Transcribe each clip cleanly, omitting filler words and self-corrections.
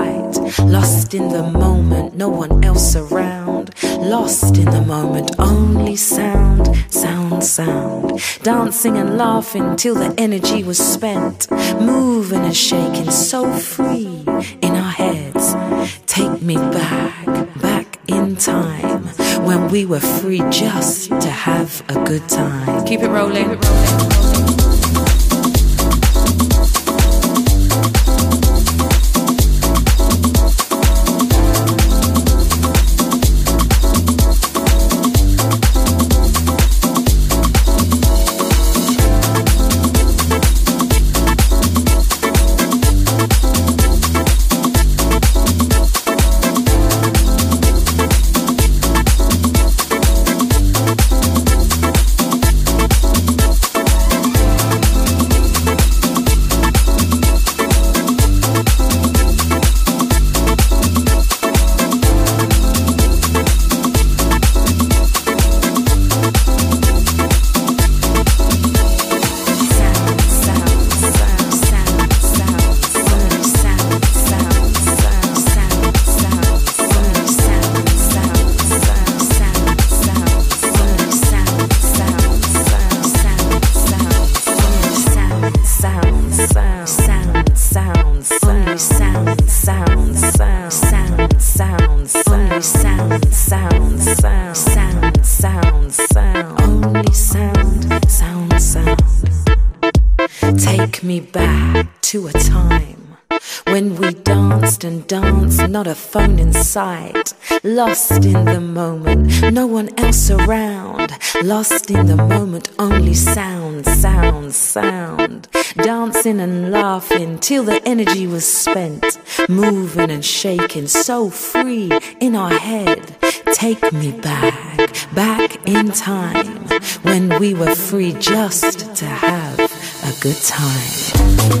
right, lost in the moment, no one else around, lost in the moment, only sound, dancing and laughing till the energy was spent, moving and shaking, so free in our heads. Take me back in time, when we were free just to have a good time. Keep it rolling. Keep it rolling. Sight, lost in the moment, no one else around, lost in the moment, only sound, dancing and laughing till the energy was spent, moving and shaking, so free in our head. Take me back in time, when we were free just to have a good time.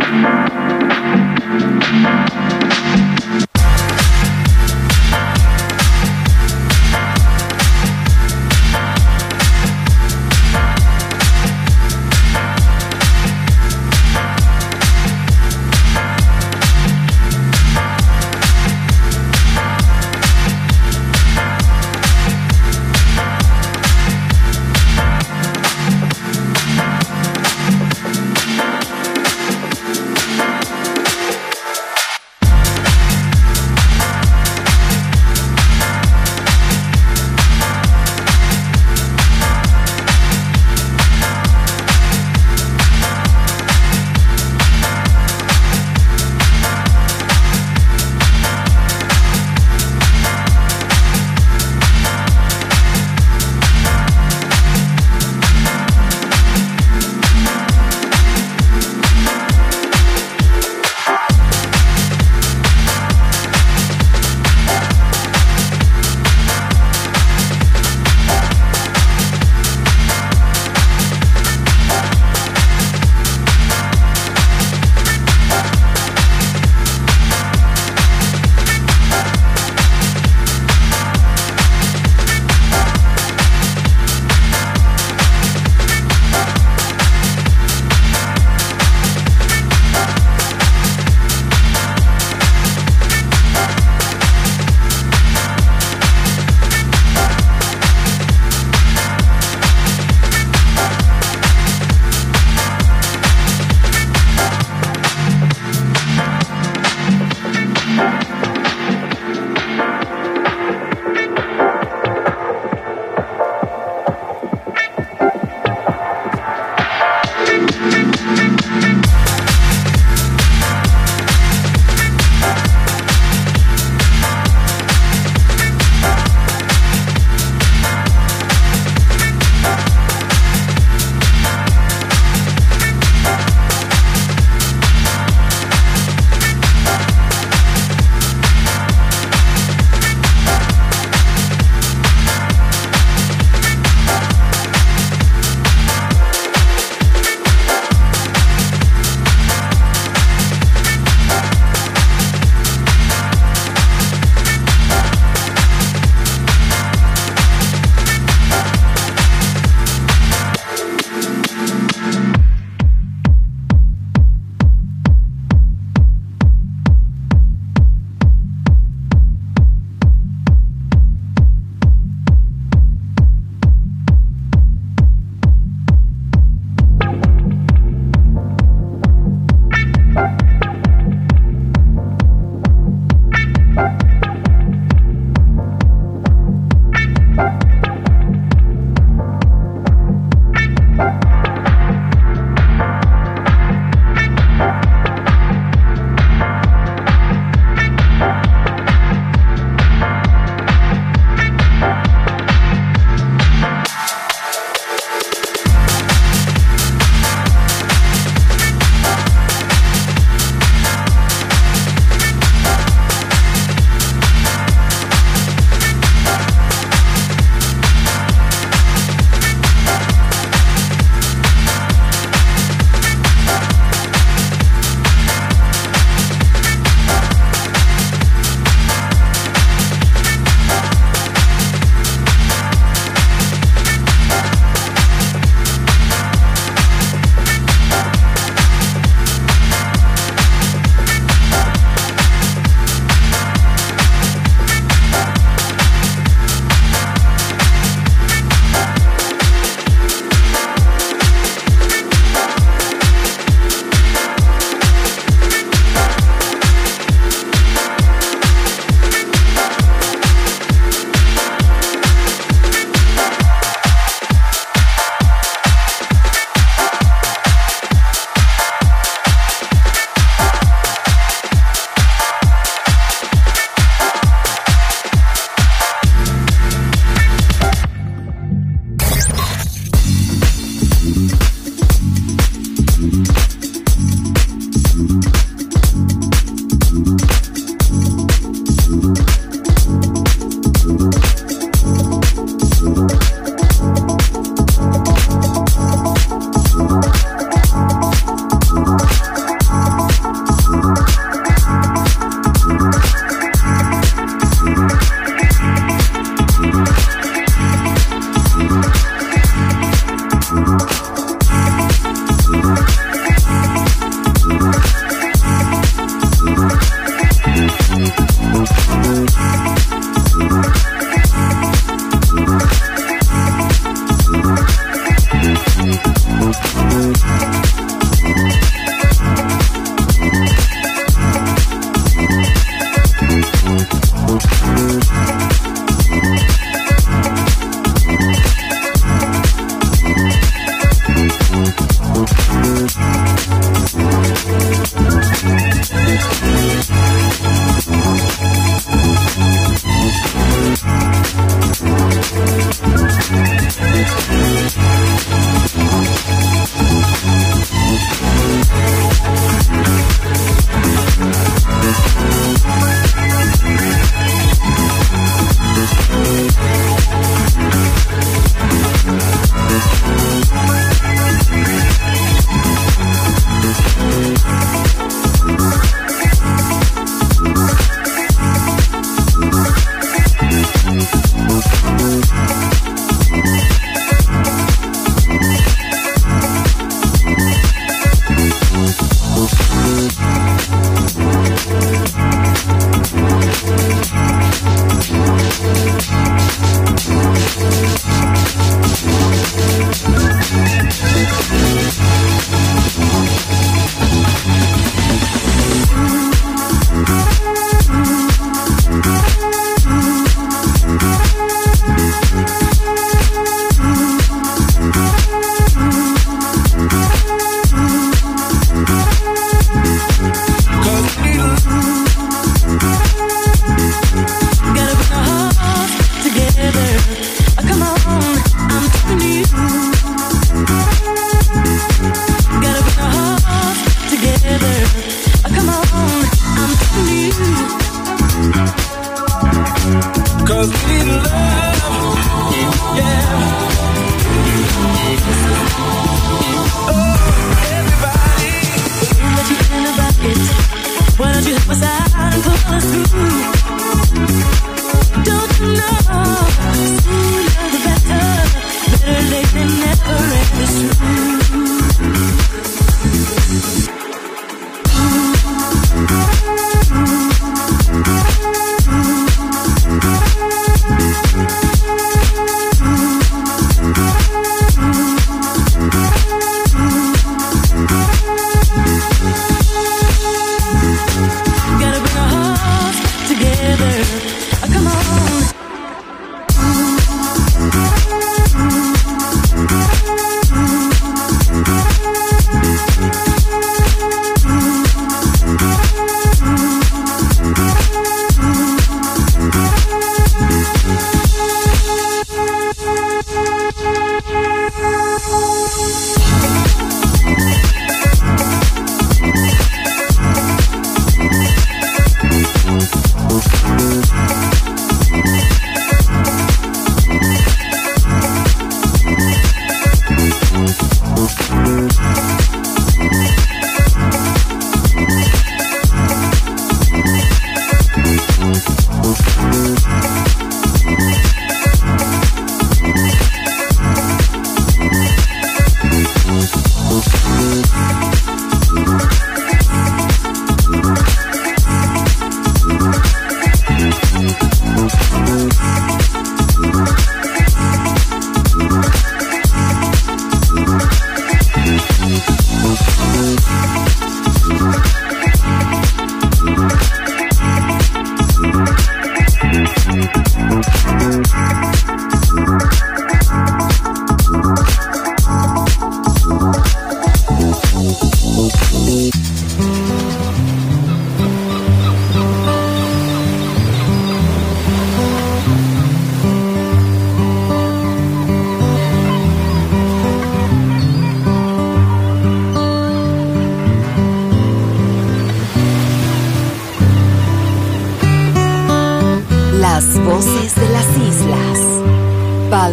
Thank you.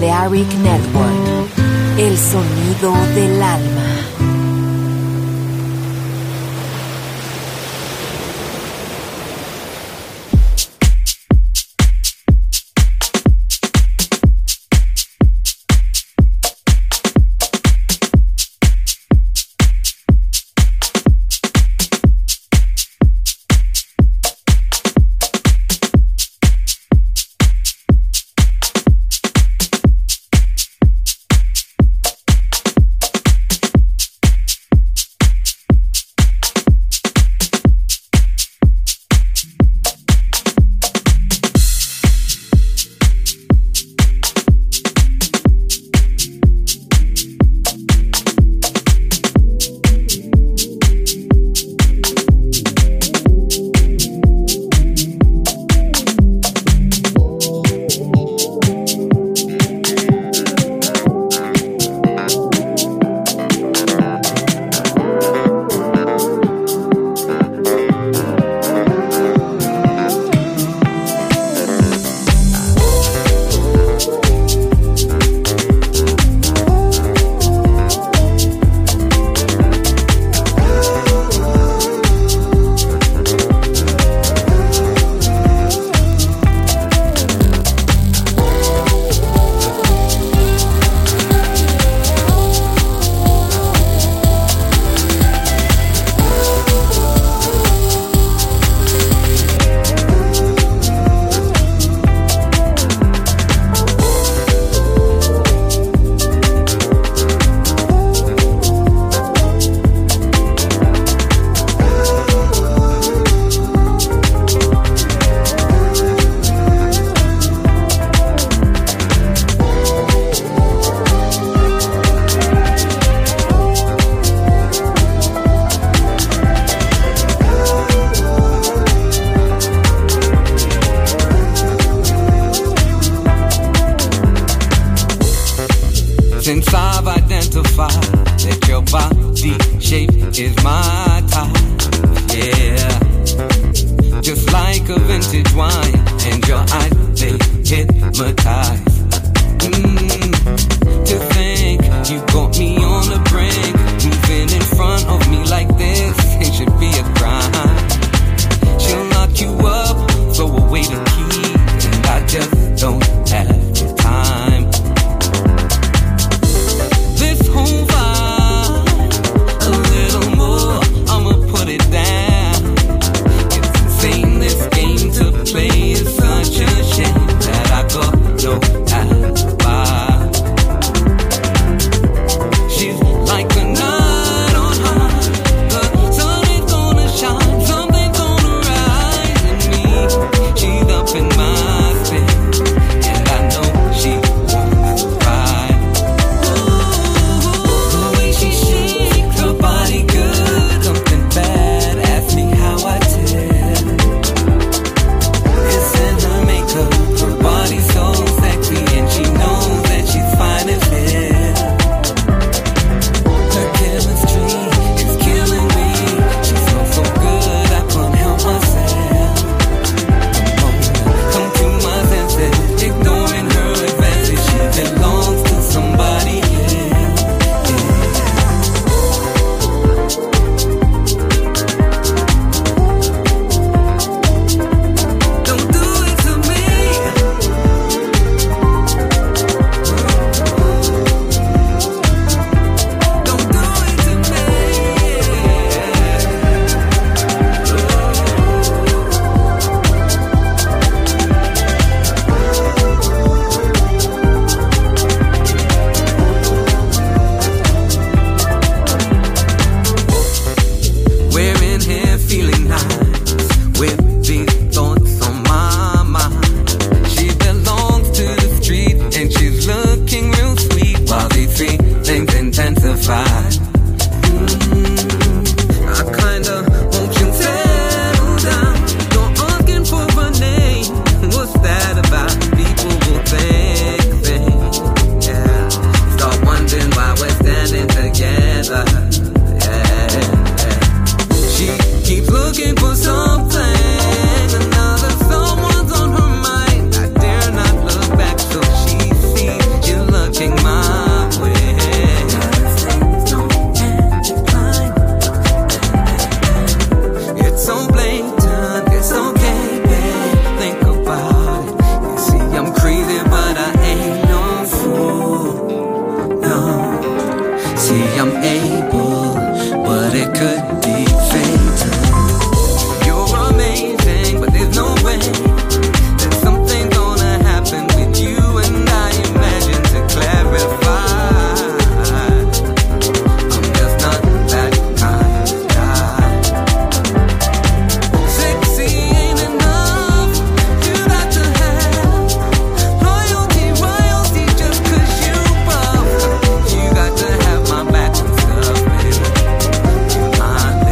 Balearic Network, el sonido del alma. see I'm able, but it could be fatal. You're amazing, but there's no way that something's gonna happen with you and I. Imagine to clarify, I'm just not that kind of guy. Sexy ain't enough, you got to have loyalty, royalty, just cause you buff. You got to have my back and stuff, baby. You're mine.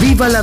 Viva la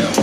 No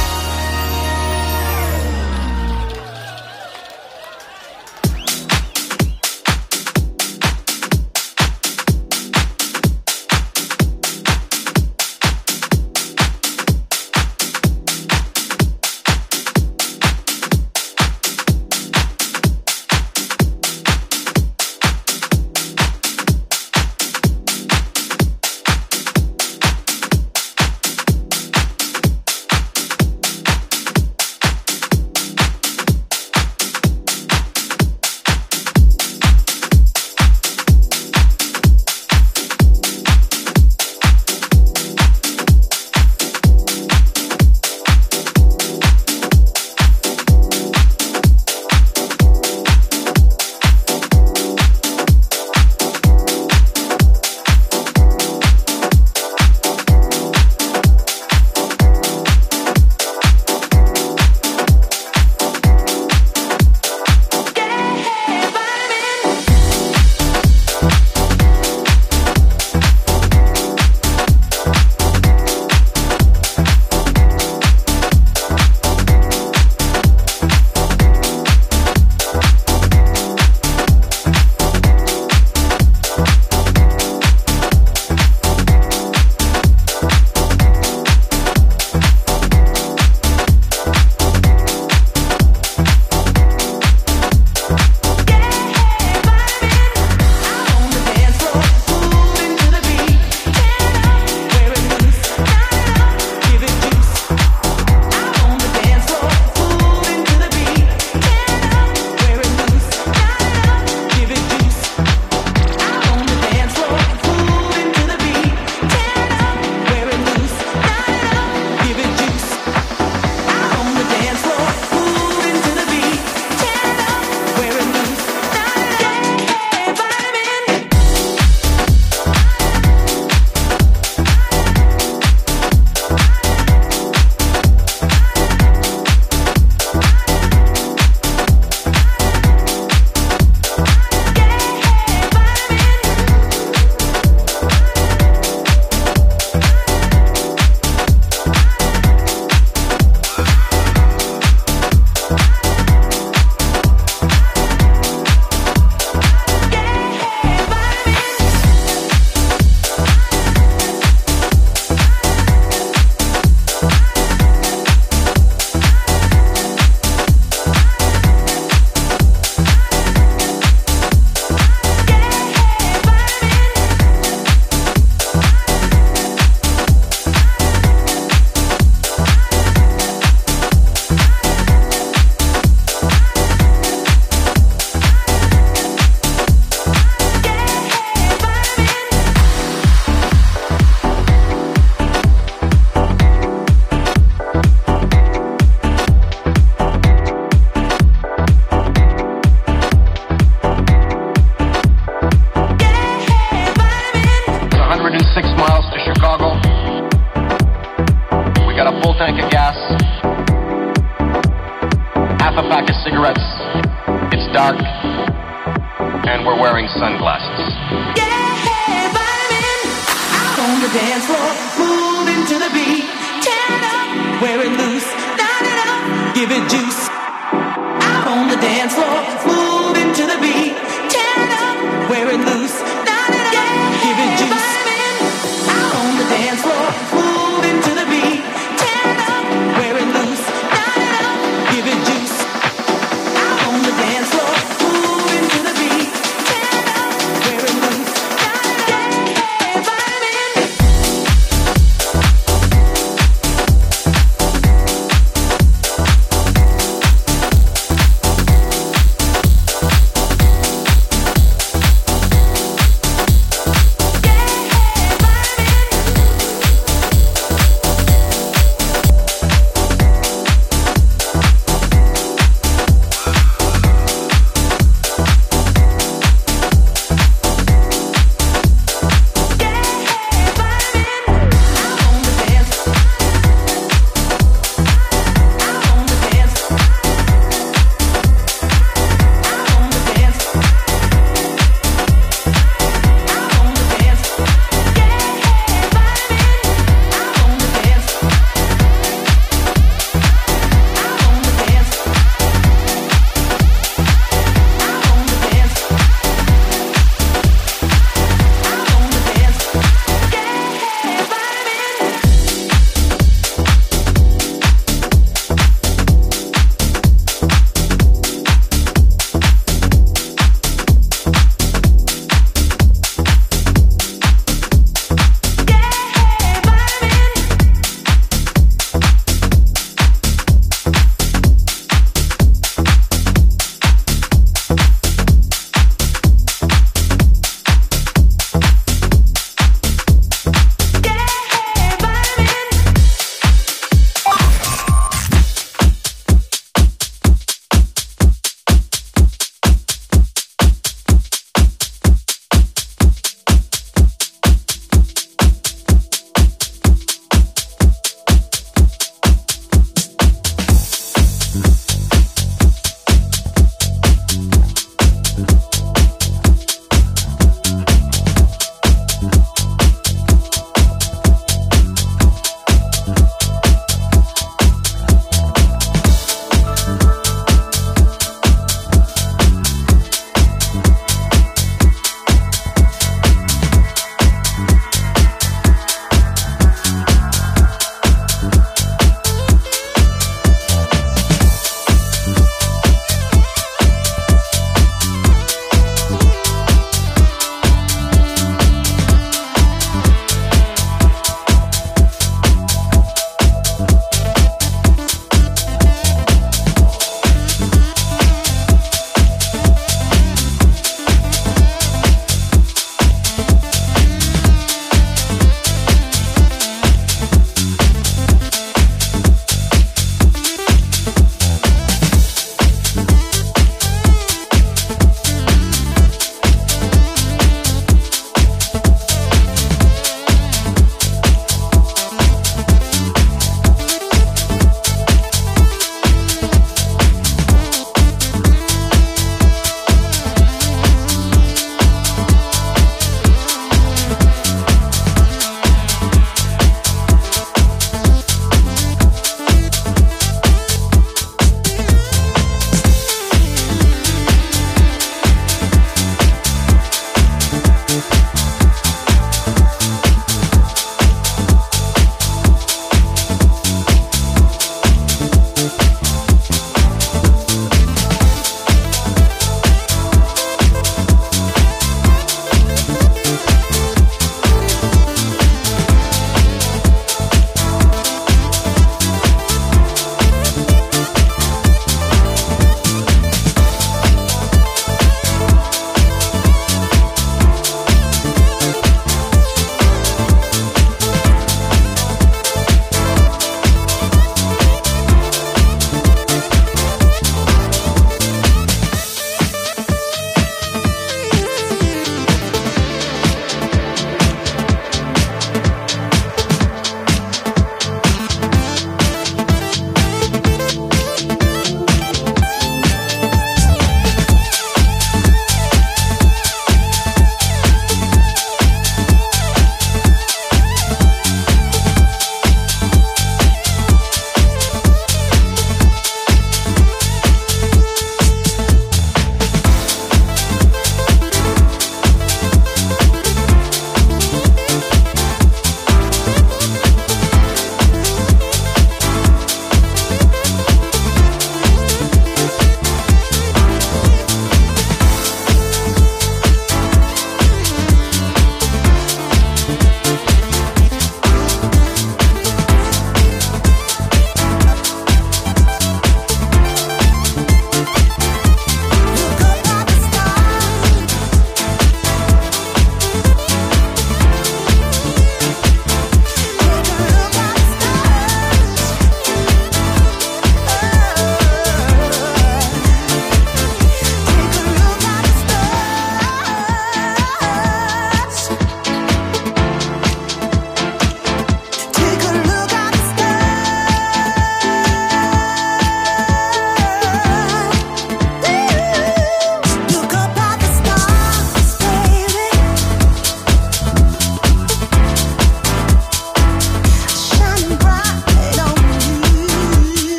tank of gas, half a pack of cigarettes. It's dark, and we're wearing sunglasses. Yeah, vitamin, out on the dance floor, moving to the beat, tear it up, wear it loose, knot it up, give it juice. Out on the dance floor, moving to the beat, tear it up, wear it